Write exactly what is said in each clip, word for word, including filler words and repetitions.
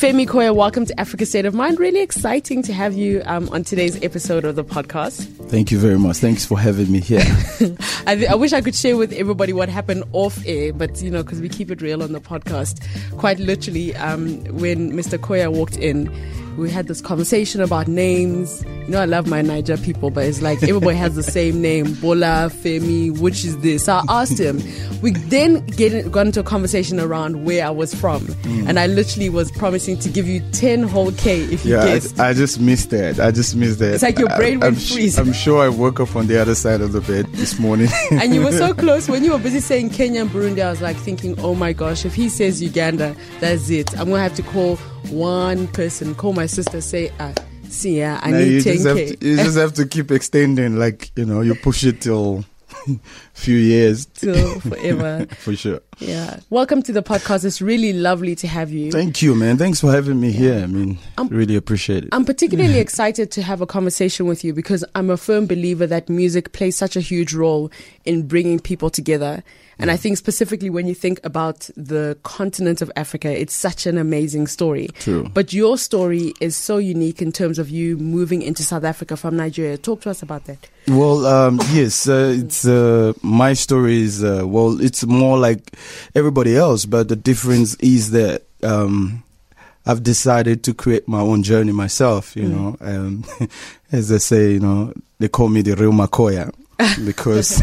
Femi Koya, welcome to Africa State of Mind. Really exciting to have you um, on today's episode of the podcast. Thank you very much. Thanks for having me here. I, th- I wish I could share with everybody what happened off air, but you know, because we keep it real on the podcast. Quite literally, um, when Mister Koya walked in, we had this conversation about names. You know, I love my Naija people, but it's like everybody has the same name, Bola, Femi, which is this. So I asked him. We then get, got into a conversation around where I was from. Mm. And I literally was promising to give you ten whole K if you yeah, guessed. I, I just missed that. I just missed that. It's like your brain I, went sh- freeze. I'm sure I woke up on the other side of the bed this morning. And you were so close. When you were busy saying Kenya and Burundi, I was like thinking, oh my gosh, if he says Uganda, that's it. I'm going to have to call one person, call my sister, say, uh, see, yeah, I no, need ten K. Just have to, you just have to keep extending, like, you know, you push it till few years. Till forever. For sure. Yeah. Welcome to the podcast. It's really lovely to have you. Thank you, man. Thanks for having me yeah. here. I mean, I'm, really appreciate it. I'm particularly excited to have a conversation with you because I'm a firm believer that music plays such a huge role in bringing people together. And I think specifically when you think about the continent of Africa, it's such an amazing story. True. But your story is so unique in terms of you moving into South Africa from Nigeria. Talk to us about that. Well, um, yes, uh, it's uh, my story is, uh, well, it's more like everybody else, but the difference is that um, I've decided to create my own journey myself, you mm. know. Um, as they say, you know, they call me the real Makoya. Because,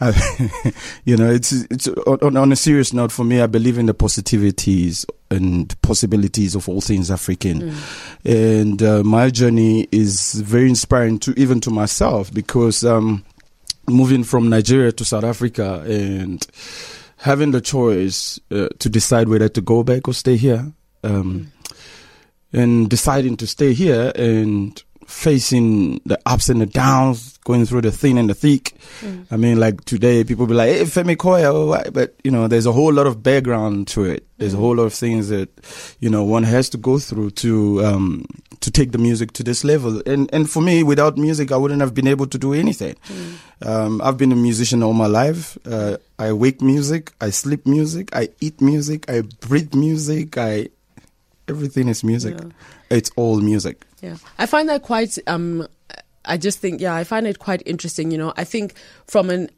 I, you know, it's it's on, on a serious note for me, I believe in the positivities and possibilities of all things African. Mm. And uh, my journey is very inspiring to even to myself because um, moving from Nigeria to South Africa and having the choice uh, to decide whether to go back or stay here um, mm. and deciding to stay here and facing the ups and the downs, going through the thin and the thick. Mm. I mean, like today, people be like, hey, Femi Koya, oh, but, you know, there's a whole lot of background to it. There's mm. a whole lot of things that, you know, one has to go through to um, to take the music to this level. And and for me, without music, I wouldn't have been able to do anything. Mm. Um, I've been a musician all my life. Uh, I wake music, I sleep music, I eat music, I breathe music, I... Everything is music. Yeah. It's all music. Yeah. I find that quite, um, I just think, yeah, I find it quite interesting. You know, I think from an,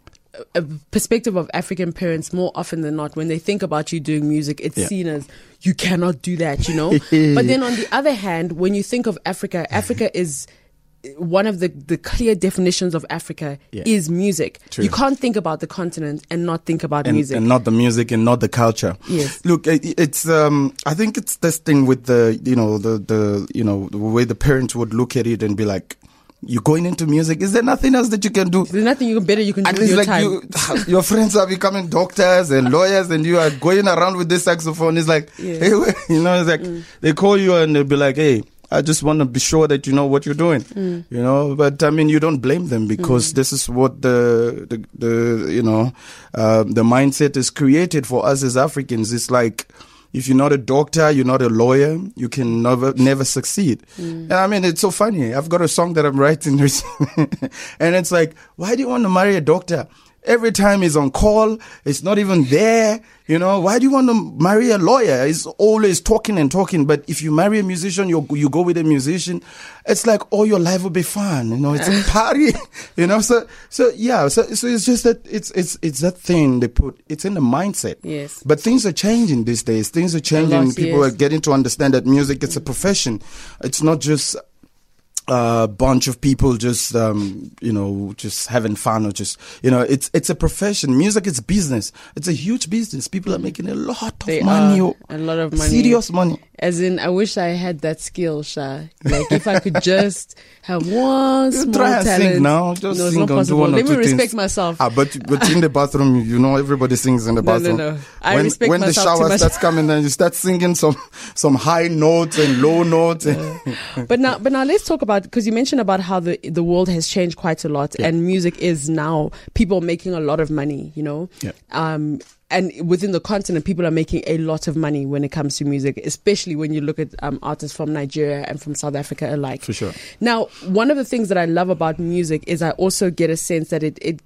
a perspective of African parents, more often than not, when they think about you doing music, it's yeah. seen as you cannot do that, you know. But then on the other hand, when you think of Africa, Africa is... One of the, the clear definitions of Africa yeah. is music. True. You can't think about the continent and not think about and, music. And not the music and not the culture. Yes. Look, it, it's, um, I think it's this thing with the, you know, the, the, you know, the way the parents would look at it and be like, you're going into music. Is there nothing else that you can do? There's nothing you can better you can do with your like time. You, your friends are becoming doctors and lawyers, and you are going around with this saxophone. It's like, yeah. hey, you know, it's like mm. they call you and they'll be like, hey, I just want to be sure that you know what you're doing, mm. you know. But I mean, you don't blame them because mm. this is what the, the, the you know, uh, the mindset is created for us as Africans. It's like, if you're not a doctor, you're not a lawyer, you can never, never succeed. Mm. And I mean, it's so funny. I've got a song that I'm writing recently, and it's like, why do you want to marry a doctor? Every time he's on call, it's not even there. You know, why do you want to marry a lawyer? He's always talking and talking. But if you marry a musician, you you go with a musician. It's like all your life will be fun. You know, it's a party. You know, so so yeah. So so it's just that it's it's it's that thing they put. It's in the mindset. Yes. But things are changing these days. Things are changing. People are getting to understand that music is a profession. It's not just a uh, bunch of people just, um, you know, just having fun or just, you know, it's it's a profession. Music is business. It's a huge business. People are making a lot of they money. Are a lot of money. Serious money. As in, I wish I had that skill, Sha. Like, if I could just have one small try talent. Sing now. Just no, it's not possible. One Let me respect things. myself. Ah, but but in the bathroom, you know, everybody sings in the bathroom. No, no, no. I when, respect when myself When the shower too starts much. coming, then you start singing some some high notes and low notes. Yeah. but now, but now let's talk about, because you mentioned about how the the world has changed quite a lot, yeah. and music is now people making a lot of money, you know, yeah. um and within the continent, people are making a lot of money when it comes to music, especially when you look at um, artists from Nigeria and from South Africa alike. For sure. Now, one of the things that I love about music is I also get a sense that it, it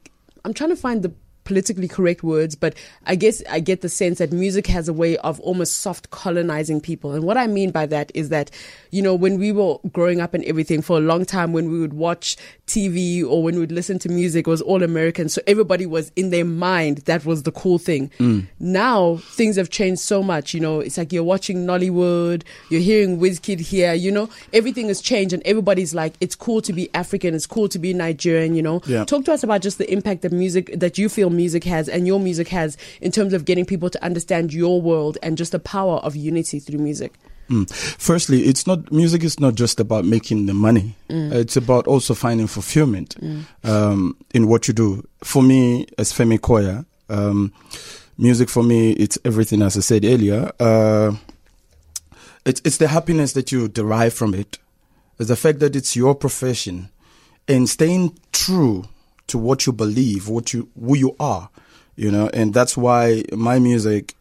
I'm trying to find the politically correct words, but I guess I get the sense that music has a way of almost soft colonizing people. And what I mean by that is that, you know, when we were growing up and everything, for a long time when we would watch T V or when we would listen to music, it was all American. So everybody was in their mind. That was the cool thing. Mm. Now things have changed so much. You know, it's like you're watching Nollywood, you're hearing Wizkid here, you know, everything has changed and everybody's like, it's cool to be African, it's cool to be Nigerian, you know. Yeah. Talk to us about just the impact that music, that you feel music has and your music has in terms of getting people to understand your world and just the power of unity through music. Mm. Firstly, it's not music is not just about making the money. Mm. It's about also finding fulfillment mm. um, in what you do. For me, as Femi Koya, um, music for me, it's everything, as I said earlier. Uh, it's, it's the happiness that you derive from it. It's the fact that it's your profession and staying true to what you believe, what you who you are, you know. And that's why my music,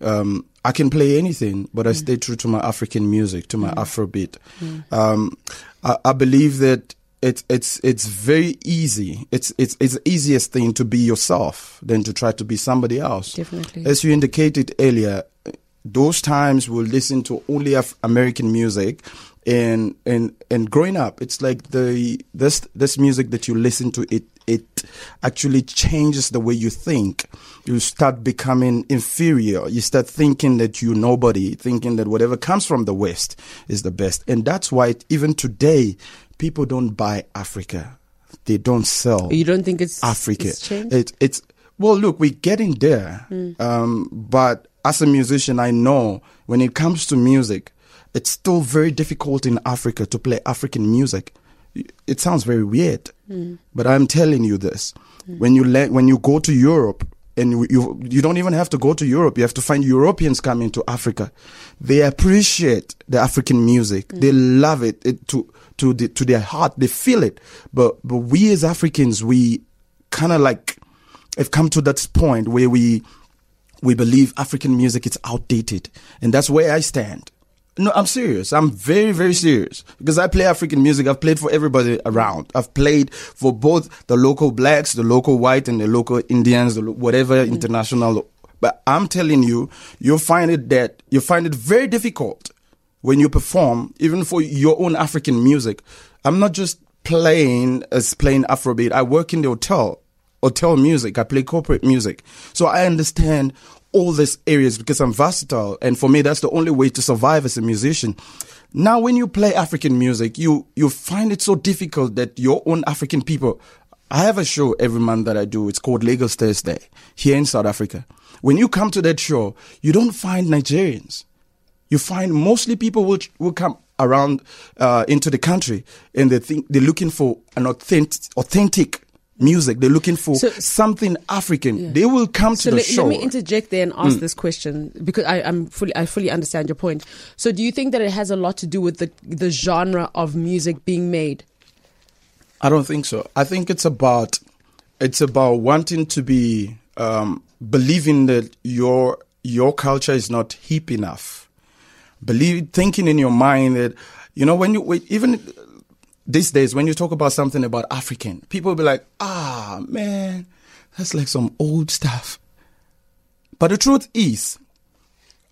um, I can play anything, but I mm. stay true to my African music, to my mm. Afrobeat. Mm. Um, I, I believe that it's it's it's very easy. It's it's it's the easiest thing to be yourself than to try to be somebody else. Definitely, as you indicated earlier, those times we listen to only Af- American music. And and and growing up, it's like the this this music that you listen to, it it actually changes the way you think. You start becoming inferior. You start thinking that you're nobody, thinking that whatever comes from the West is the best. And that's why it, even today, people don't buy Africa. They don't sell. You don't think it's Africa? It's changed? It, it's well, look, we're getting there. Mm. Um, but as a musician, I know when it comes to music, it's still very difficult in Africa to play African music. It sounds very weird, mm. but I'm telling you this. Mm. When you le- when you go to Europe, and you, you you don't even have to go to Europe, you have to find Europeans coming to Africa. They appreciate the African music. Mm. They love it, it to to the, to their heart. They feel it. But but we as Africans, we kind of like have come to that point where we we believe African music is outdated, and that's where I stand. No, I'm serious. I'm very, very serious because I play African music. I've played for everybody around. I've played for both the local blacks, the local white, and the local Indians, the lo- whatever mm. international. But I'm telling you, you'll find it that you find it very difficult when you perform, even for your own African music. I'm not just playing as playing Afrobeat. I work in the hotel, hotel music. I play corporate music, so I understand all these areas because I'm versatile, and for me that's the only way to survive as a musician. Now when you play African music, you you find it so difficult that your own African people. I have a show every month that I do. It's called Lagos Thursday here in South Africa. When you come to that show, you don't find Nigerians. You find mostly people will will come around uh, into the country, and they think they're looking for an authentic authentic music. They're looking for so, something African. Yeah. They will come to so the le- show. Let me interject there and ask mm. this question because I, I'm fully, I fully understand your point. So do you think that it has a lot to do with the, the genre of music being made? I don't think so. I think it's about it's about wanting to be um, believing that your your culture is not hip enough. Believe thinking in your mind that you know when you wait, even. These days, when you talk about something about African, people will be like, ah, man, that's like some old stuff. But the truth is,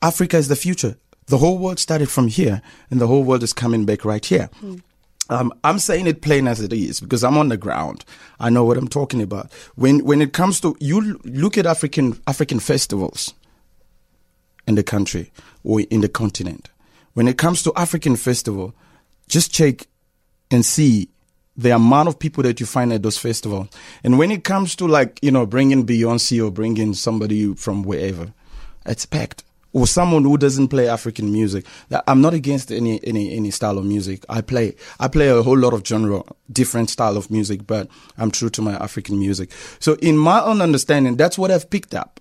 Africa is the future. The whole world started from here, and the whole world is coming back right here. Mm. Um, I'm saying it plain as it is because I'm on the ground. I know what I'm talking about. When when it comes to, you look at African African festivals in the country or in the continent. When it comes to African festival, just check and see the amount of people that you find at those festivals. And when it comes to like, you know, bringing Beyonce or bringing somebody from wherever, it's packed. Or someone who doesn't play African music. I'm not against any, any, any style of music. I play, I play a whole lot of genre, different style of music, but I'm true to my African music. So in my own understanding, that's what I've picked up.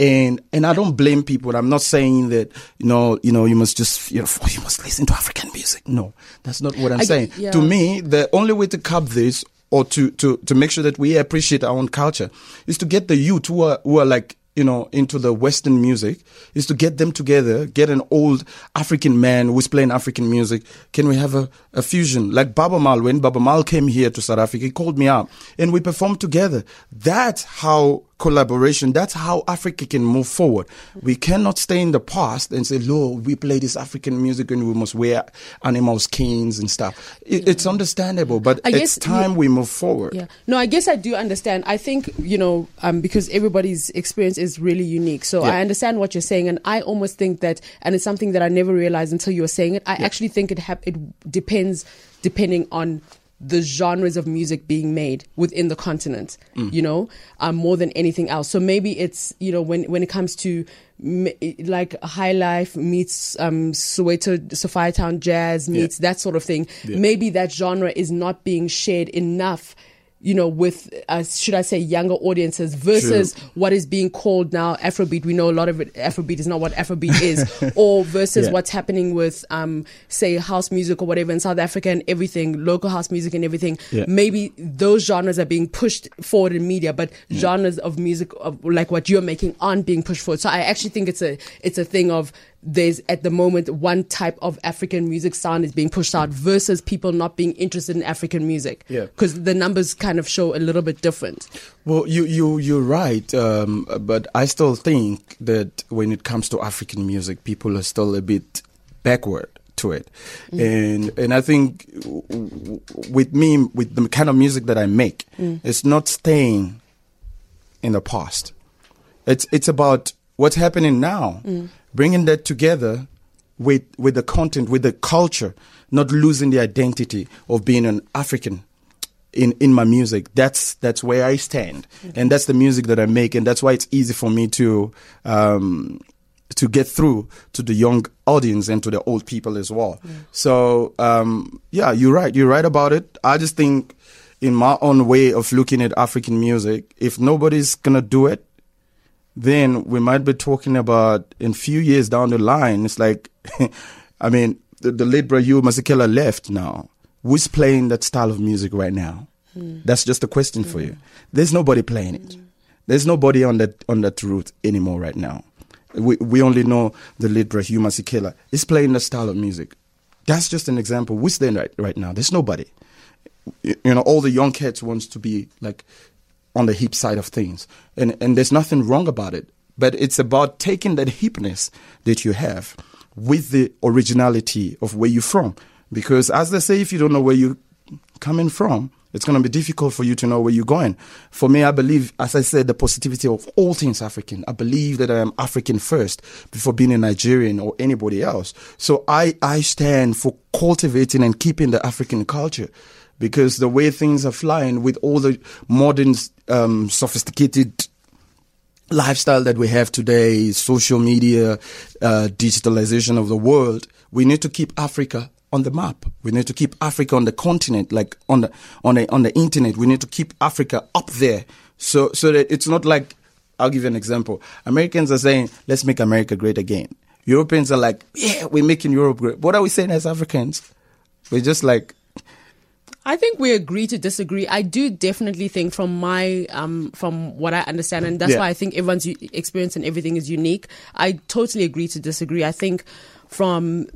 And and I don't blame people. I'm not saying that you know you know you must just you know you must listen to African music. No, that's not what I'm I, saying. Yeah. To me, the only way to curb this or to, to, to make sure that we appreciate our own culture is to get the youth who are who are like you know into the Western music is to get them together. Get an old African man who's playing African music. Can we have a, a fusion like Baaba Maal? When Baaba Maal came here to South Africa, he called me up and we performed together. That's how collaboration. That's how Africa can move forward. We cannot stay in the past and say, "Lo, we play this African music and we must wear animal skins and stuff." It, yeah. It's understandable, but I it's guess, time yeah. we move forward. Yeah. No, I guess I do understand. I think, you know, um, because everybody's experience is really unique. So yeah. I understand what you're saying, and I almost think that, and it's something that I never realized until you were saying it. I yeah. actually think it hap- it depends depending on the genres of music being made within the continent, mm. you know, um, more than anything else. So maybe it's, you know, when, when it comes to m- like Highlife meets um, Soweto, Sophiatown Jazz meets yeah. that sort of thing. Yeah. Maybe that genre is not being shared enough, you know, with, uh, should I say, younger audiences versus True. What is being called now Afrobeat. We know a lot of it, Afrobeat is not what Afrobeat is, or versus yeah. what's happening with, um, say, house music or whatever in South Africa and everything, local house music and everything. Yeah. Maybe those genres are being pushed forward in media, but yeah. genres of music of, like what you're making aren't being pushed forward. So I actually think it's a it's a thing of, there's at the moment one type of African music sound is being pushed out versus people not being interested in African music. Yeah, because the numbers kind of show a little bit different. Well, you you you're right, um, but I still think that when it comes to African music, people are still a bit backward to it, mm. and and I think with me, with the kind of music that I make, mm. it's not staying in the past. It's it's about what's happening now. Mm. Bringing that together with with the content, with the culture, not losing the identity of being an African in, in my music. That's that's where I stand, okay. and that's the music that I make, and that's why it's easy for me to um, to get through to the young audience and to the old people as well. Yeah. So um, yeah, you're right. You're right about it. I just think, in my own way of looking at African music, if nobody's gonna do it, then we might be talking about in a few years down the line. It's like, I mean, the, the late brother Hugh Masekela left now. Who's playing that style of music right now? Mm. That's just a question yeah. for you. There's nobody playing it. Mm. There's nobody on that on that route anymore right now. We we only know the late brother Hugh Masekela is playing that style of music. That's just an example. Who's there right, right now? There's nobody. You, you know, all the young cats wants to be like on the hip side of things, and and there's nothing wrong about it, but it's about taking that hipness that you have with the originality of where you're from, because as they say, if you don't know where you're coming from, it's going to be difficult for you to know where you're going. For me, I believe, as I said, the positivity of all things African. I believe that I am African first before being a Nigerian or anybody else. So I, I stand for cultivating and keeping the African culture, because the way things are flying with all the modern, um, sophisticated lifestyle that we have today, social media, uh, digitalization of the world, we need to keep Africa on the map. We need to keep Africa on the continent, like on the on the on the internet. We need to keep Africa up there, so so that it's not like, I'll give you an example. Americans are saying, "Let's make America great again." Europeans are like, "Yeah, we're making Europe great." What are we saying as Africans? We're just like, I think we agree to disagree. I do definitely think, from my um, from what I understand, and that's yeah. why I think everyone's u- experience and everything is unique. I totally agree to disagree. I think from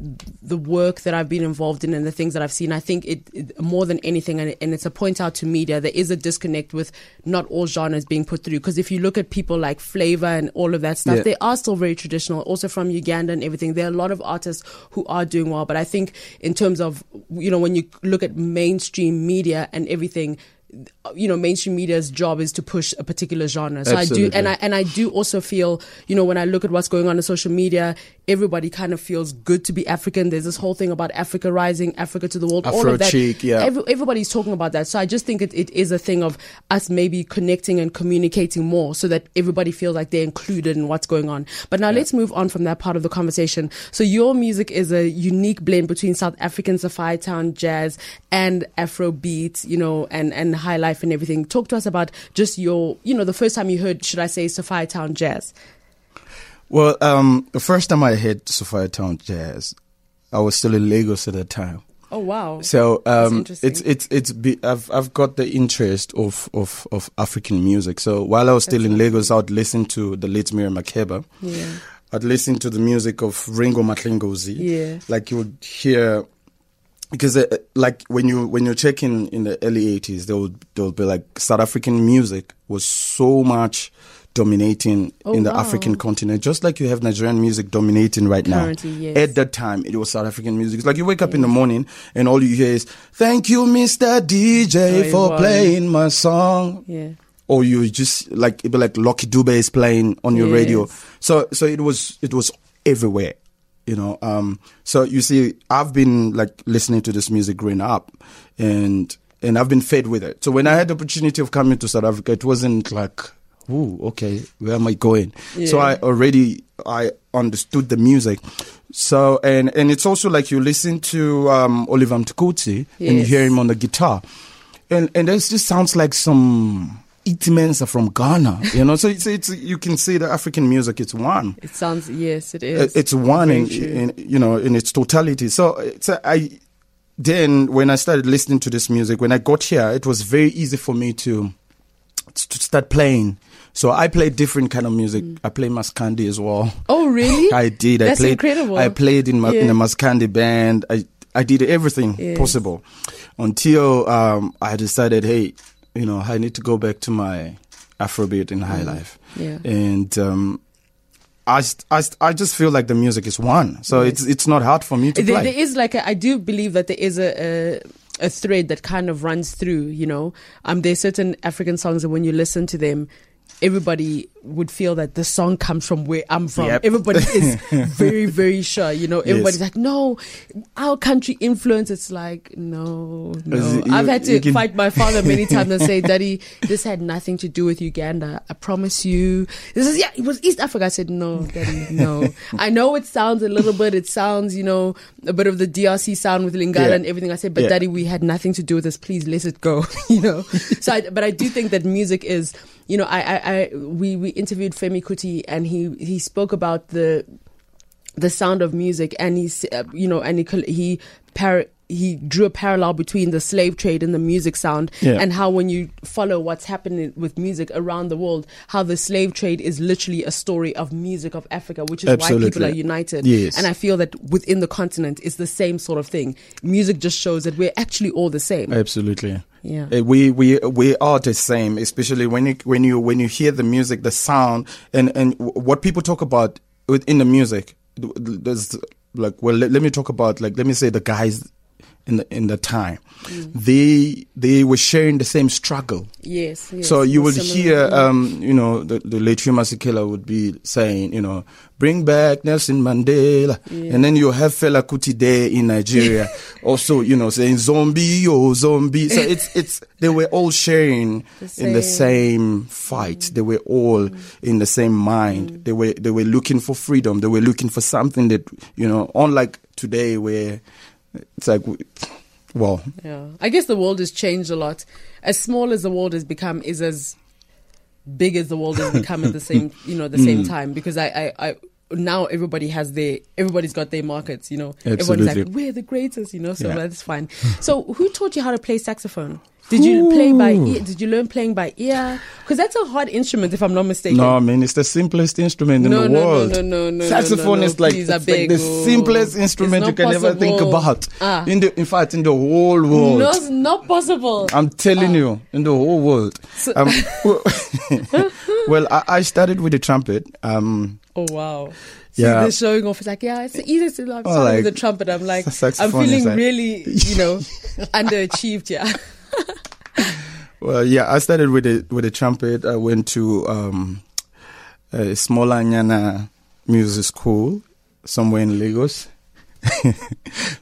the work that I've been involved in and the things that I've seen, I think it, it more than anything, and, and it's a point out to media, there is a disconnect with not all genres being put through. Because if you look at people like Flavor and all of that stuff, yeah. they are still very traditional, also from Uganda and everything. There are a lot of artists who are doing well, but I think in terms of, you know, when you look at mainstream media and everything, you know, mainstream media's job is to push a particular genre. So Absolutely. I do, and I and I do also feel, you know, when I look at what's going on in social media, everybody kind of feels good to be African. There's this whole thing about Africa rising, Africa to the world, Afro all of that. Cheek, yeah. Every, everybody's talking about that. So I just think it, it is a thing of us maybe connecting and communicating more, so that everybody feels like they're included in what's going on. But now yeah. let's move on from that part of the conversation. So your music is a unique blend between South African Sophiatown Jazz and Afrobeat, you know, and and High Life and everything. Talk to us about just your, you know, the first time you heard, should I say, Sophiatown Jazz? Well, um, the first time I heard Sophiatown Jazz, I was still in Lagos at the time. Oh wow! So um, it's it's it's be, I've I've got the interest of, of, of African music. So while I was still That's in Lagos, I'd listen to the late Miriam Makeba. Yeah. I'd listen to the music of Ringo Matlingozi. Yeah. Like you would hear because uh, like when you when you're checking in the early eighties, there would there would be like South African music was so much dominating oh, in the wow. African continent, just like you have Nigerian music dominating right Currently, now. Yes. At that time, it was South African music. It's like you wake yes. up in the morning and all you hear is "Thank you, Mister D J, oh, for was. playing my song." Yeah. Or you just like it'd be like Lucky Dube is playing on your yes. radio. So so it was it was everywhere, you know. Um. So you see, I've been like listening to this music growing up, and and I've been fed with it. So when I had the opportunity of coming to South Africa, it wasn't like, ooh, okay, where am I going? Yeah. So I already, I understood the music. So, and, and it's also like you listen to um, Oliver Mtukudzi yes. and you hear him on the guitar. And and this just sounds like some Itimensa from Ghana, you know? So it's, it's, you can see the African music, it's one. It sounds, yes, it is. It's one in, in, you know, in its totality. So it's a, I, then when I started listening to this music, when I got here, it was very easy for me to, to start playing. So I played different kind of music. Mm. I played Maskandi as well. Oh, really? I did. That's I played, incredible. I played in, yeah. in a Maskandi band. I, I did everything yes. possible until um, I decided, hey, you know, I need to go back to my Afrobeat and Highlife. Yeah. And um, I, I, I just feel like the music is one. So yes. it's it's not hard for me to there, play. There is like, a, I do believe that there is a... a a thread that kind of runs through, you know. Um, there's certain African songs that when you listen to them, everybody would feel that the song comes from where I'm from. Yep. Everybody is very, very sure, you know. Everybody's yes. like, no, our country influence. It's like, no, no. You, I've had to can... fight my father many times and say, Daddy, this had nothing to do with Uganda. I promise you. This is, yeah, it was East Africa. I said, no, Daddy, no. I know it sounds a little bit, it sounds, you know, a bit of the D R C sound with Lingala yeah. and everything. I said, but yeah. Daddy, we had nothing to do with this. Please let it go, you know. So, I, but I do think that music is, you know, I, I, I we, we interviewed Femi Kuti, and he, he spoke about the the sound of music, and he uh, you know, and he he, par- he drew a parallel between the slave trade and the music sound, yeah. and how when you follow what's happening with music around the world, how the slave trade is literally a story of music of Africa, which is Absolutely. why people are united. Yes. And I feel that within the continent, it's the same sort of thing. Music just shows that we're actually all the same. Absolutely. Yeah, we we we are the same, especially when you when you when you hear the music, the sound, and, and what people talk about within the music. There's like, well, let, let me talk about like let me say the guys in the in the time, mm. they they were sharing the same struggle. Yes. yes so you would hear, um, you know, the, the late Hugh Masekela would be saying, you know, bring back Nelson Mandela. Yeah. And then you have Fela Kuti there in Nigeria also, you know, saying zombie, oh, zombie. So it's, it's, they were all sharing the in the same fight. Mm. They were all mm. in the same mind. Mm. They were, they were looking for freedom. They were looking for something that, you know, unlike today where it's like, well. Yeah. I guess the world has changed a lot. As small as the world has become is as big as the world has become at the same, you know, the mm. same time, because I, I, I, now everybody has their, everybody's got their markets, you know. Absolutely. Everyone's like, we're the greatest, you know, so yeah. that's fine. So who taught you how to play saxophone? Did you Ooh. play by ear? Did you learn playing by ear? Because that's a hard instrument, if I'm not mistaken. No, I mean, it's the simplest instrument in no, the no, world. No, no, no, no, Saxophone no, no, no, is like, please, it's like the simplest instrument you can possible. ever think about. Ah. In the, in fact, in the whole world. No, it's not possible. I'm telling ah. you, in the whole world. So um, well, I, I started with the trumpet. Um, oh, wow. So yeah. they're showing off. It's like, yeah, it's easy to love oh, like, with the trumpet. I'm like, I'm feeling like, really, you know, underachieved, yeah. Well, yeah, I started with a with a trumpet. I went to um, a smaller Nyana music school somewhere in Lagos.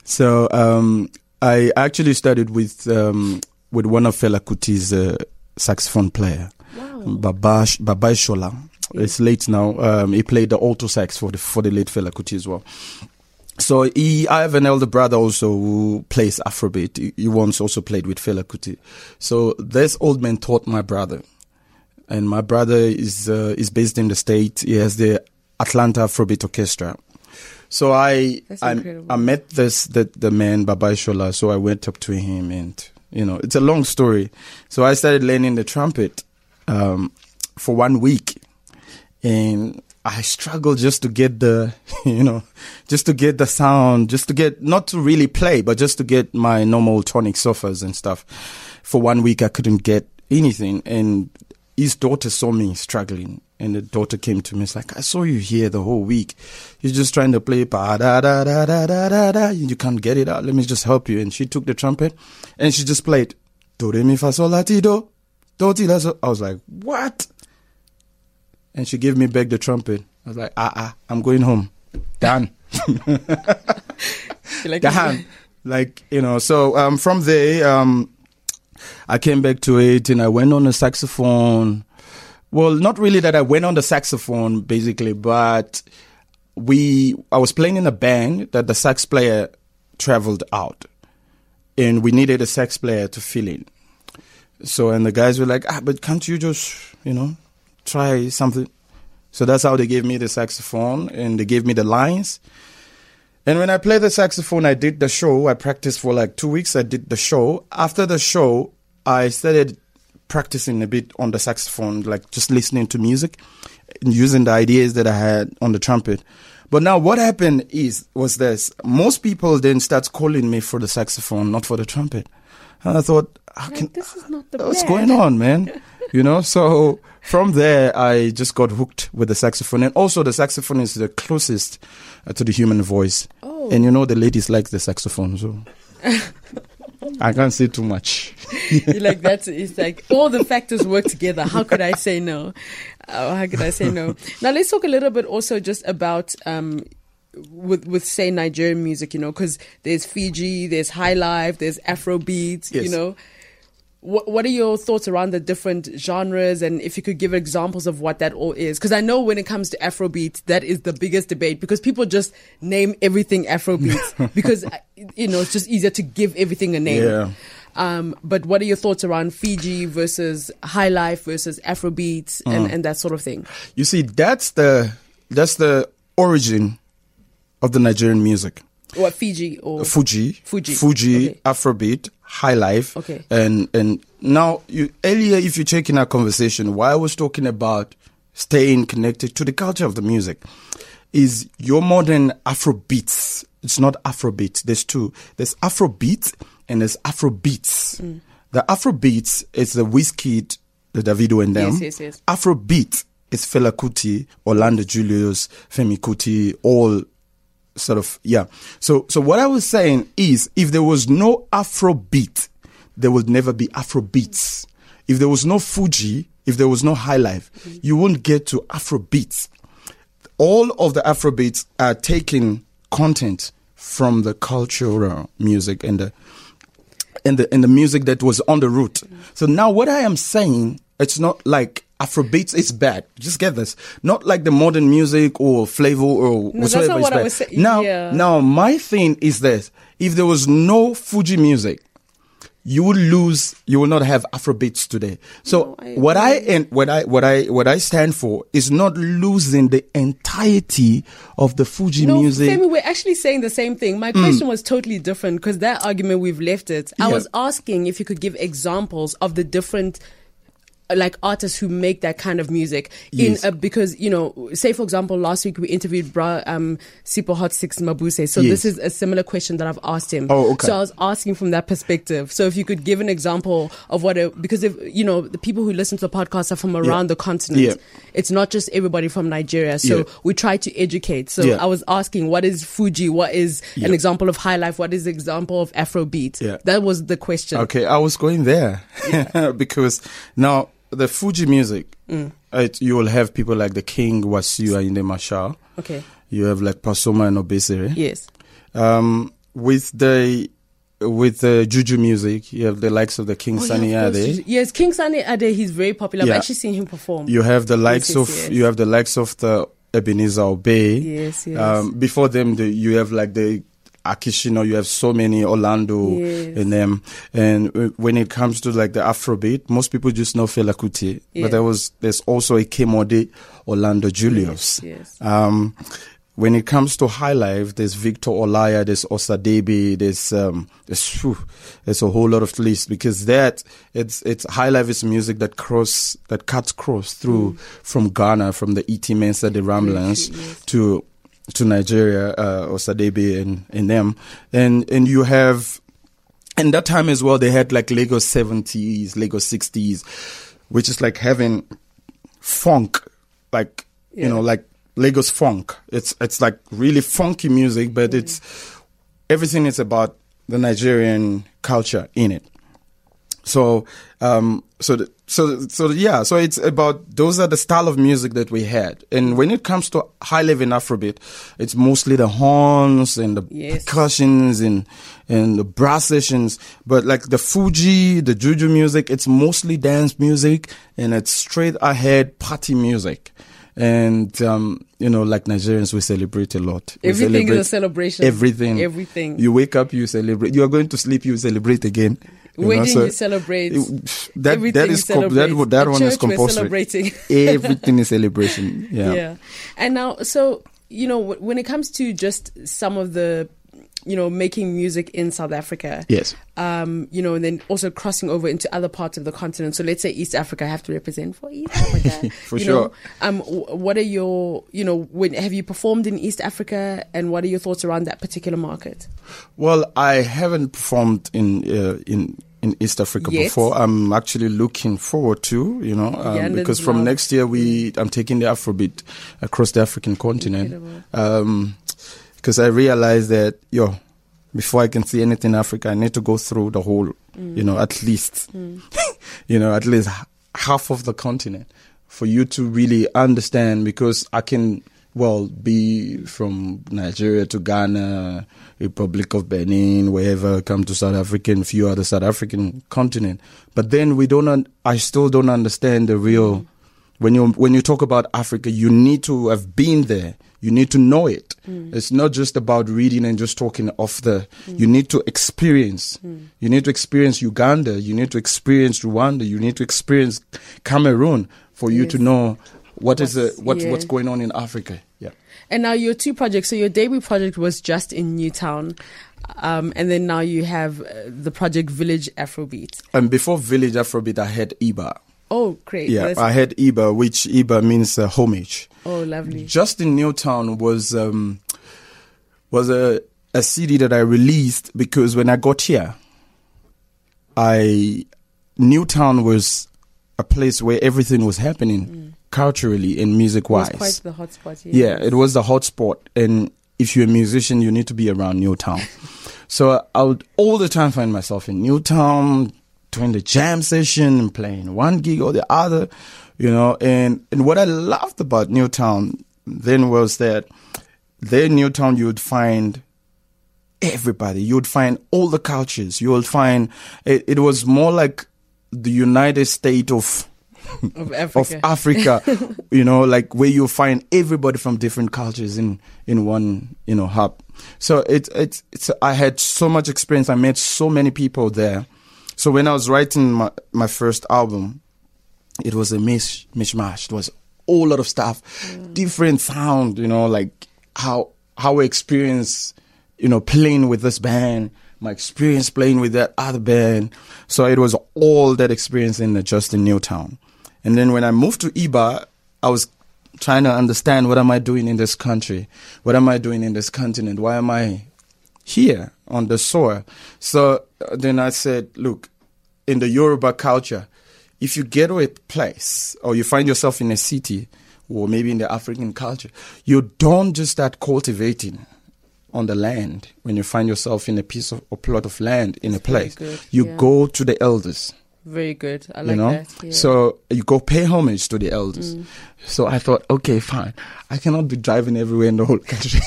So um, I actually started with um, with one of Fela Kuti's uh, saxophone player, wow. Baba Baba Ishola. Yeah. It's late now. Um, he played the alto sax for the for the late Fela Kuti as well. So he, I have an elder brother also who plays Afrobeat. He, he once also played with Fela Kuti. So this old man taught my brother, and my brother is uh, is based in the States. He has the Atlanta Afrobeat Orchestra. So I I, I met this the, the man Baba Ishola. So I went up to him, and you know, it's a long story. So I started learning the trumpet um, for one week, and I struggled just to get the, you know, just to get the sound, just to get, not to really play, but just to get my normal tonic soffers and stuff. For one week, I couldn't get anything. And his daughter saw me struggling. And the daughter came to me, it's like, I saw you here the whole week. You're just trying to play, da da da da da da da. You can't get it out. Let me just help you. And she took the trumpet and she just played. Do re mi fa sol la ti do. Do ti la sol. I was like, what? And she gave me back the trumpet. I was like, ah, ah, I'm going home. Done. like Done. Like, you know, so um, from there, um, I came back to it and I went on the saxophone. Well, not really that I went on the saxophone, basically, but we I was playing in a band that the sax player traveled out. And we needed a sax player to fill in. So, and the guys were like, ah, but can't you just, you know, try something? So that's how they gave me the saxophone and they gave me the lines. And when I played the saxophone, I did the show. I practiced for like two weeks. I did the show. After the show, I started practicing a bit on the saxophone, like just listening to music and using the ideas that I had on the trumpet. But now what happened is was this. Most people then start calling me for the saxophone, not for the trumpet. And I thought, How can, like, this is not the what's plan. Going on, man? You know, so from there, I just got hooked with the saxophone. And also the saxophone is the closest uh, to the human voice. Oh. And, you know, the ladies like the saxophone. So I can't say too much. You're like, that's, it's like all the factors work together. How could I say no? Oh, how could I say no? Now, let's talk a little bit also just about um, with, with say, Nigerian music, you know, because there's Fiji, there's Highlife, there's Afrobeats, yes. you know. What What are your thoughts around the different genres, and if you could give examples of what that all is? Because I know when it comes to Afrobeats, that is the biggest debate because people just name everything Afrobeats because, you know, it's just easier to give everything a name. Yeah. Um, but what are your thoughts around Fiji versus Highlife versus Afrobeats and, mm. and that sort of thing? You see, that's the that's the origin of the Nigerian music. What, Fiji or Fuji? Fuji, Fuji, okay. Afrobeat, Highlife, okay. and and now you, earlier, if you check in our conversation, why I was talking about staying connected to the culture of the music is your modern Afrobeats. It's not Afrobeat. There's two. There's Afrobeat and there's Afrobeats. Mm. The Afrobeats is the Wizkid, the Davido, and them. Yes, yes, yes. Afrobeat is Fela Kuti, Orlando Julius, Femi Kuti, all. Sort of, yeah. So, so what I was saying is, if there was no Afrobeat, there would never be Afrobeats. If there was no Fuji, if there was no Highlife, mm-hmm. you wouldn't get to Afrobeats. All of the Afrobeats are taking content from the cultural music and the and the and the music that was on the route. Mm-hmm. So now, what I am saying, it's not like Afrobeats is bad. Just get this. Not like the modern music or flavor or no, whatsoever is what bad. Say- now, yeah. now, my thing is this. If there was no Fuji music, you would lose, you will not have Afrobeats today. So no, I, what I, and what I, what I, what I stand for is not losing the entirety of the Fuji no, music. Femi, we're actually saying the same thing. My question mm. was totally different because that argument, we've left it. I yeah. was asking if you could give examples of the different like artists who make that kind of music in yes. a, because, you know, say for example, last week we interviewed bra, um, Sipho Hotstix Mabuse. So yes. this is a similar question that I've asked him. Oh, okay. So I was asking from that perspective. So if you could give an example of what a, because if, you know, the people who listen to the podcast are from around yeah. the continent. Yeah. It's not just everybody from Nigeria. So yeah. we try to educate. So yeah. I was asking, what is Fuji? What is yeah. an example of Highlife? What is an example of Afrobeat? Yeah. That was the question. Okay. I was going there yeah. because now, the Fuji music, mm. it, you will have people like the King, Wasiu Ayinde Marshal. Okay. You have like Pasoma and Obesere. Yes. Um, with the with the Juju music, you have the likes of the King oh, Sani yeah, Ade. Yes, King Sani Ade, he's very popular. Yeah. I've actually seen him perform. You have the likes yes, of yes. you have the likes of the Ebenezer Obey. Yes, yes. Um, before them, the, you have like the Akishino, you have so many Orlando yes. in them. And when it comes to like the Afrobeat, most people just know Fela Kuti. Yeah. But there was, there's also a Kemode Orlando Julius. Yes, yes. Um, When it comes to Highlife, there's Victor Olaya, there's Osadebe, there's um, there's, whew, there's a whole lot of lists, because that it's it's Highlife is music that cross that cuts cross through mm. from Ghana, from the Iti Mensa, the Ramblans, yes. to to Nigeria, uh, Osadebe and and them, and and you have, and that time as well they had like Lagos seventies, Lagos sixties, which is like having funk, like yeah. you know, like. Lagos funk. It's it's like really funky music, but mm-hmm. it's everything is about the Nigerian culture in it. So um so the, so so yeah, so it's about those are the style of music that we had. And when it comes to high level Afrobeat, it's mostly the horns and the yes. percussions and and the brass sessions, but like the Fuji, the Juju music, it's mostly dance music and it's straight ahead party music. And, um, you know, like Nigerians, we celebrate a lot. We everything is a celebration. Everything. Everything. You wake up, you celebrate. You are going to sleep, you celebrate again. You Wedding, know, so you celebrate. It, that, everything that is com- that, that one is compulsory. Celebrating. Everything is celebration. Yeah. yeah. And now, so, you know, w- when it comes to just some of the, you know, making music in South Africa. Yes. Um, you know, and then also crossing over into other parts of the continent. So let's say East Africa, I have to represent for East Africa. for you sure. Know, um, what are your, you know, when, have you performed in East Africa, and what are your thoughts around that particular market? Well, I haven't performed in uh, in in East Africa Yet. before. I'm actually looking forward to, you know, um, yeah, because from now. next year we, I'm taking the Afrobeat across the African continent. Incredible. Um, Because I realized that, yo, before I can see anything in Africa, I need to go through the whole, mm. you know, at least, mm. you know, at least half of the continent for you to really understand. Because I can, well, be from Nigeria to Ghana, Republic of Benin, wherever, come to South Africa and few other South African continent. But then we don't, un- I still don't understand the real, mm. when you when you talk about Africa, you need to have been there. You need to know it. Mm. It's not just about reading and just talking off the... Mm. You need to experience. Mm. You need to experience Uganda. You need to experience Rwanda. You need to experience Cameroon for you yes. to know what what's, is a, what, yeah. what's going on in Africa. Yeah. And now your two projects. So your debut project was just in Newtown. Um, and then now you have uh, the project Village Afrobeat. And before Village Afrobeat, I had I B A. Oh, great. Yeah, That's- I had I B A, which I B A means uh, homage. Oh, lovely. Just in Newtown was um, was a, a C D that I released because when I got here, I Newtown was a place where everything was happening mm. culturally and music-wise. It was quite the hotspot. Yeah. yeah, it was the hotspot. And if you're a musician, you need to be around Newtown. So I would all the time find myself in Newtown, doing the jam session and playing one gig or the other, you know. And, and what I loved about Newtown then was that there in Newtown you would find everybody. You would find all the cultures. You would find... It, it was more like the United States of... Of Africa. of Africa, you know, like where you find everybody from different cultures in, in one, you know, hub. So it, it, it's... I had so much experience. I met so many people there. So when I was writing my, my first album, it was a mish, mishmash. It was a whole lot of stuff, mm. different sound, you know, like how how I experience, you know, playing with this band, my experience playing with that other band. So it was all that experience in the just in Newtown. And then when I moved to I B A, I was trying to understand what am I doing in this country? What am I doing in this continent? Why am I here on the soil? So uh, then I said, look, in the Yoruba culture, if you get to a place or you find yourself in a city or maybe in the African culture, you don't just start cultivating on the land when you find yourself in a piece of a plot of land in That's a place. Good, you yeah. go to the elders. Very good. I like you know? that. Yeah. So you go pay homage to the elders. Mm. So I thought, okay, fine. I cannot be driving everywhere in the whole country.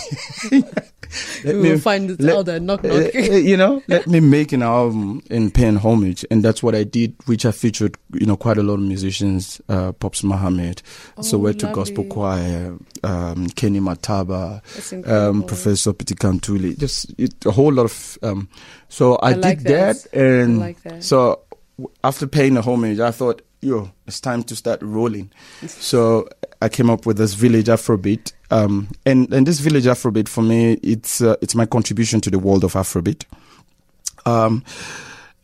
Let we me, will find the elder, knock, knock. You know, let me make an album and pay homage. And that's what I did, which I featured, you know, quite a lot of musicians, uh, Pops Mohammed, oh, Soweto Gospel Choir, um, Kenny Mataba, um, Professor Piti Kantuli, just it, a whole lot of... Um, so I, I like did that. that and I like that. So... After paying the homage, I thought yo, it's time to start rolling. So I came up with this Village Afrobeat. Um, and, and this Village Afrobeat, for me, it's uh, it's my contribution to the world of Afrobeat. Um,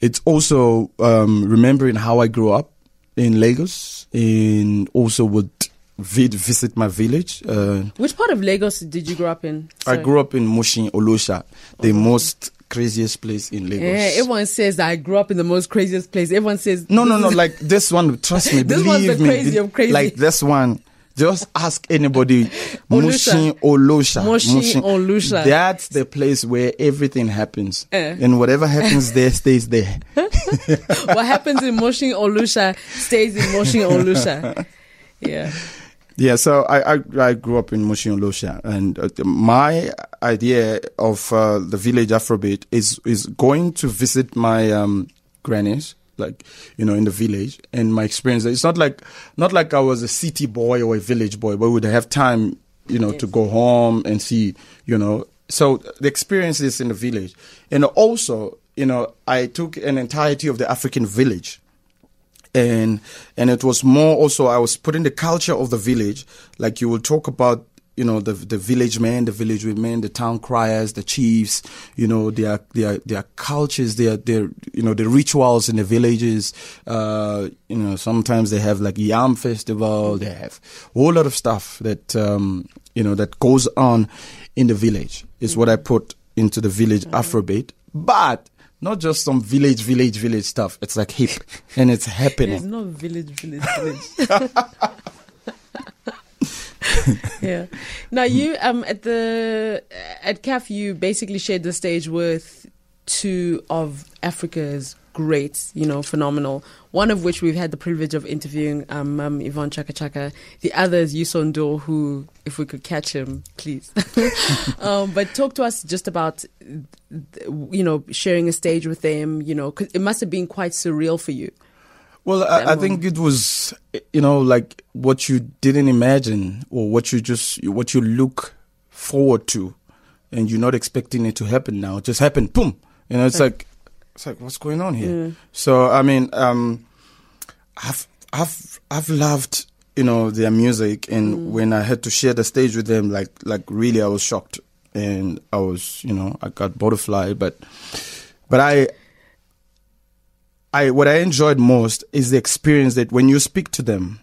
it's also um, remembering how I grew up in Lagos, and also would visit my village. Uh, Which part of Lagos did you grow up in? Sorry. I grew up in Mushin Olosha, the most... craziest place in Lagos. Yeah, everyone says I grew up in the most craziest place. Everyone says no, no, no. Like this one, trust me, this believe one's the crazy me. Of crazy. Like this one, just ask anybody. Mushin Olosha. Mushin Olosha. That's the place where everything happens, uh. and whatever happens there stays there. What happens in Mushin Olosha stays in Mushin Olosha. Yeah. Yeah, so I, I I grew up in Mushin Olosha, and uh, my idea of uh, the Village Afrobeat is is going to visit my um, grannies, like, you know, in the village, and my experience. It's not like not like I was a city boy or a village boy, but we would have time, you know, yes. to go home and see, you know. So the experience is in the village, and also, you know, I took an entirety of the African village. And and it was more also, I was putting the culture of the village, like you will talk about, you know, the the village men, the village women, the town criers, the chiefs, you know, their their their cultures, their their you know, the rituals in the villages. Uh, you know, sometimes they have like yam festival, they have a whole lot of stuff that um, you know, that goes on in the village. Is mm-hmm. what I put into the Village mm-hmm. Afrobeat, but. Not just some village, village, village stuff. It's like hip, and it's happening. It's not village, village, village. Yeah. Now you um at the at C A F you basically shared the stage with two of Africa's great, you know, phenomenal. One of which we've had the privilege of interviewing, um, um Yvonne Chaka Chaka. The other is Yusondo, who, if we could catch him, please. um, but talk to us just about, you know, sharing a stage with them. You know, because it must have been quite surreal for you. Well, I, I think it was, you know, like what you didn't imagine, or what you just what you look forward to, and you're not expecting it to happen now. It just happened, boom. You know, it's like. It's like, what's going on here? Mm. So, I mean, um, I've, I've, I've loved, you know, their music. And mm. when I had to share the stage with them, like, like really, I was shocked. And I was, you know, I got butterfly. But, but I, I, what I enjoyed most is the experience that when you speak to them,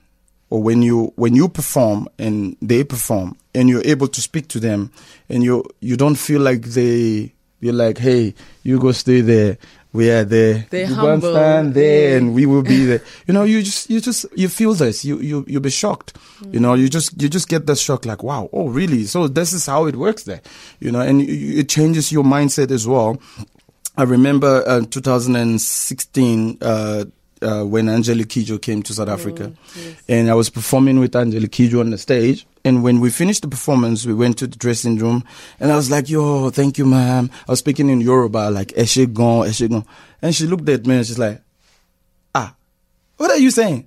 or when you, when you perform and they perform, and you're able to speak to them, and you, you don't feel like they, you're like, hey, you go stay there. We are there. They're you humble. Go and stand there, and we will be there. You know, you just, you just, you feel this. You, you, you'll be shocked. Mm. You know, you just, you just get that shock, like, wow, oh, really? So this is how it works there. You know, and you, it changes your mindset as well. I remember uh, two thousand sixteen uh, uh, when Angelique Kidjo came to South Africa, mm, yes. and I was performing with Angelique Kidjo on the stage. And when we finished the performance, we went to the dressing room, and I was like, yo, thank you, ma'am. I was speaking in Yoruba, like, eshe gon, eshe gon. And she looked at me, and she's like, ah, what are you saying?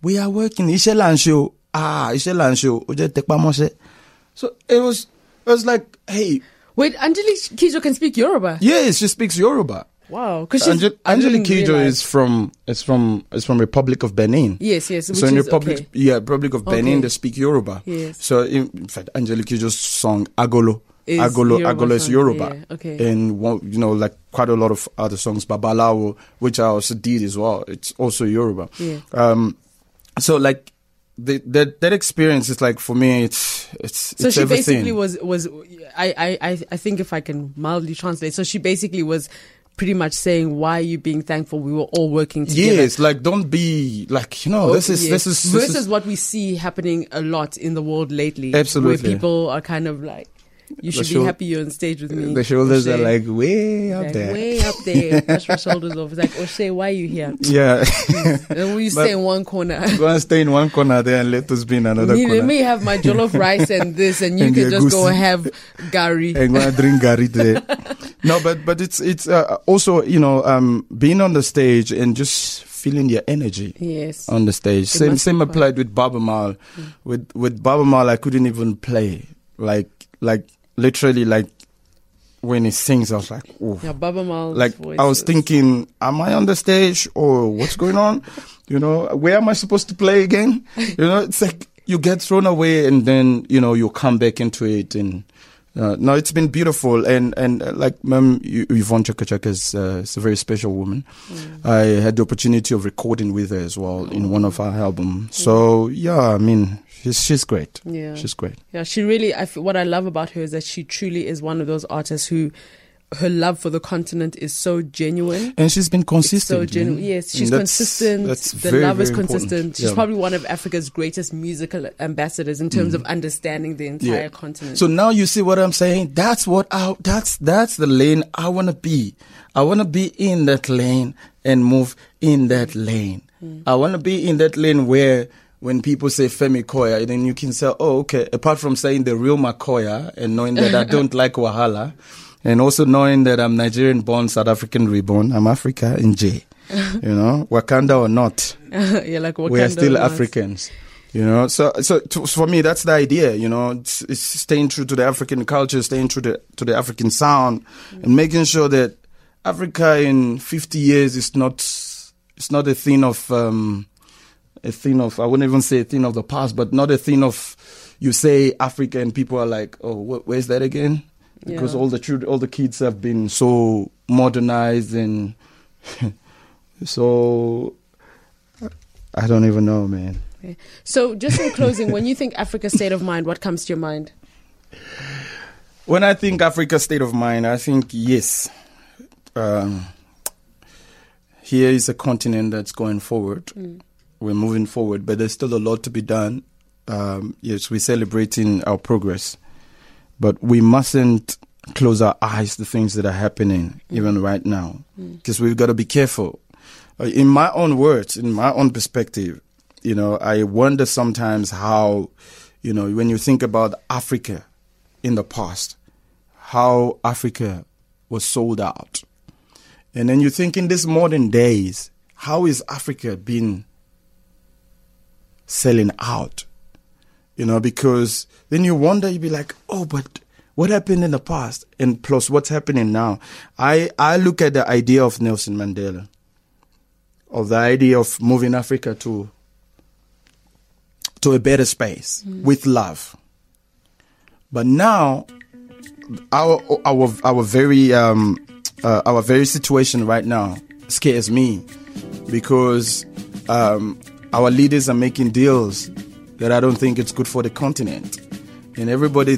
We are working. Ishe lansho. Ah, ishe lansho. Oje tekpa moshe. So it was, it was like, hey. Wait, Angelique Kidjo can speak Yoruba? Yes, she speaks Yoruba. Wow, because Ange- Angelique Kidjo is from it's from it's from Republic of Benin. Yes, yes. Which so in is, Republic, okay. yeah, Republic of okay. Benin, they speak Yoruba. Yes. So in, in fact, Angelique Kidjo's song Agolo, is Agolo, Yoruba Agolo is Yoruba. Song, yeah. Okay. And one, you know, like quite a lot of other songs, Babalawo, which I also did as well. It's also Yoruba. Yeah. Um, so like. The, that that experience is like, for me, it's it's so it's she everything. Basically was was I, I I think if I can mildly translate, so she basically was pretty much saying, why are you being thankful? We were all working together. Yes, like don't be like, you know, okay, this is yes. this is this versus is, what we see happening a lot in the world lately. Absolutely, where people are kind of like, you should show, be happy you're on stage with me. The shoulders Oshay. Are like way up like, there. Way up there. Brush my shoulders off. It's like, Oshay, why are you here? Yeah. Then we stay in one corner. Go and stay in one corner there and let us be in another corner. Let me have my jollof rice and this, and you and can just goosey. Go and have gari. And go and drink gari there. No, but but it's it's uh, also, you know, um, being on the stage and just feeling your energy yes. on the stage. It same same applied with Baaba Maal. Mm. With, with Baaba Maal, I couldn't even play. Like, like, literally, like when he sings, I was like, oh. Yeah, Baba Maal's like, voices. I was thinking, am I on the stage or what's going on? You know, where am I supposed to play again? You know, it's like you get thrown away and then, you know, you come back into it. And uh, no, it's been beautiful. And, and uh, like Ma'am Yvonne Chaka Chaka is uh, it's a very special woman. Mm. I had the opportunity of recording with her as well in one of her albums. Mm. So, yeah, I mean... She's, she's great. Yeah. She's great. Yeah, she really, I, what I love about her is that she truly is one of those artists who, her love for the continent is so genuine. And she's been consistent. It's so genuine. Yeah. Yes, she's that's, consistent. That's the very, love very is consistent. Important. She's yeah. probably one of Africa's greatest musical ambassadors in terms mm. of understanding the entire yeah. continent. So now you see what I'm saying? That's what I, that's, that's the lane I want to be. I want to be in that lane and move in that lane. Mm. I want to be in that lane where... When people say Femi Koya, then you can say, oh, okay, apart from saying the real Makoya and knowing that I don't like Wahala and also knowing that I'm Nigerian-born, South African-reborn, I'm Africa in J, you know, Wakanda or not, You're like Wakanda we are still Africans, you know. So so to, for me, that's the idea, you know, it's, it's staying true to the African culture, staying true to, to the African sound mm. and making sure that Africa in fifty years is not, it's not a thing of... Um, a thing of, I wouldn't even say a thing of the past, but not a thing of, you say Africa and people are like, oh, wh- where's that again? Because yeah. all the children, all the kids have been so modernized and so, I don't even know, man. Okay. So just in closing, when you think Africa's state of mind, what comes to your mind? When I think Africa's state of mind, I think, yes. Um, here is a continent that's going forward. Mm. We're moving forward, but there's still a lot to be done. Um, yes, we're celebrating our progress, but we mustn't close our eyes to things that are happening mm. even right now, because mm. we've got to be careful. Uh, in my own words, in my own perspective, you know, I wonder sometimes how, you know, when you think about Africa in the past, how Africa was sold out. And then you think in these modern days, how is Africa being selling out, you know, because then you wonder, you'd be like, oh, but what happened in the past? And plus what's happening now? I, I look at the idea of Nelson Mandela, of the idea of moving Africa to, to a better space mm. with love. But now our, our, our very, um, uh, our very situation right now scares me because, um, our leaders are making deals that I don't think it's good for the continent. And everybody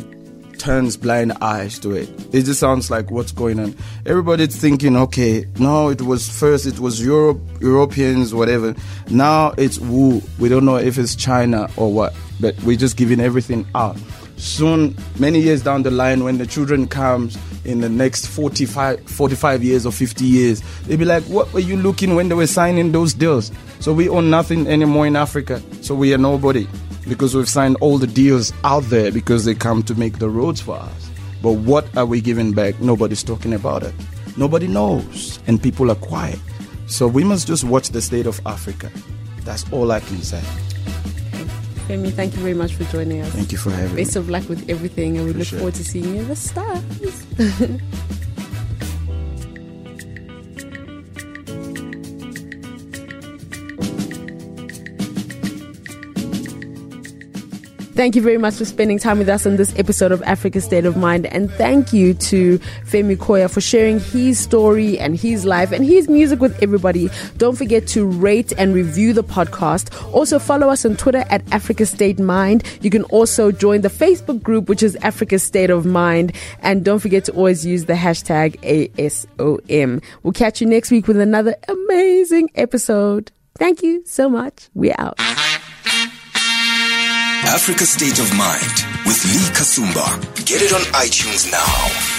turns blind eyes to it. It just sounds like what's going on. Everybody's thinking, okay, no, it was first, it was Europe, Europeans, whatever. Now it's Wu. We don't know if it's China or what, but we're just giving everything out. Soon, many years down the line, when the children come in the next forty-five, forty-five years or fifty years, they'll be like, what were you looking when they were signing those deals? So we own nothing anymore in Africa. So we are nobody because we've signed all the deals out there because they come to make the roads for us. But what are we giving back? Nobody's talking about it. Nobody knows. And people are quiet. So we must just watch the state of Africa. That's all I can say. Femi, thank you very much for joining us. Thank you for having me. Best of luck with everything, and we look forward to seeing you in the stars. Thank you very much for spending time with us on this episode of Africa State of Mind. And thank you to Femi Koya for sharing his story and his life and his music with everybody. Don't forget to rate and review the podcast. Also follow us on Twitter at Africa State Mind. You can also join the Facebook group, which is Africa State of Mind. And don't forget to always use the hashtag A S O M. We'll catch you next week with another amazing episode. Thank you so much. We're out. Africa State of Mind with Lee Kasumba. Get it on iTunes now.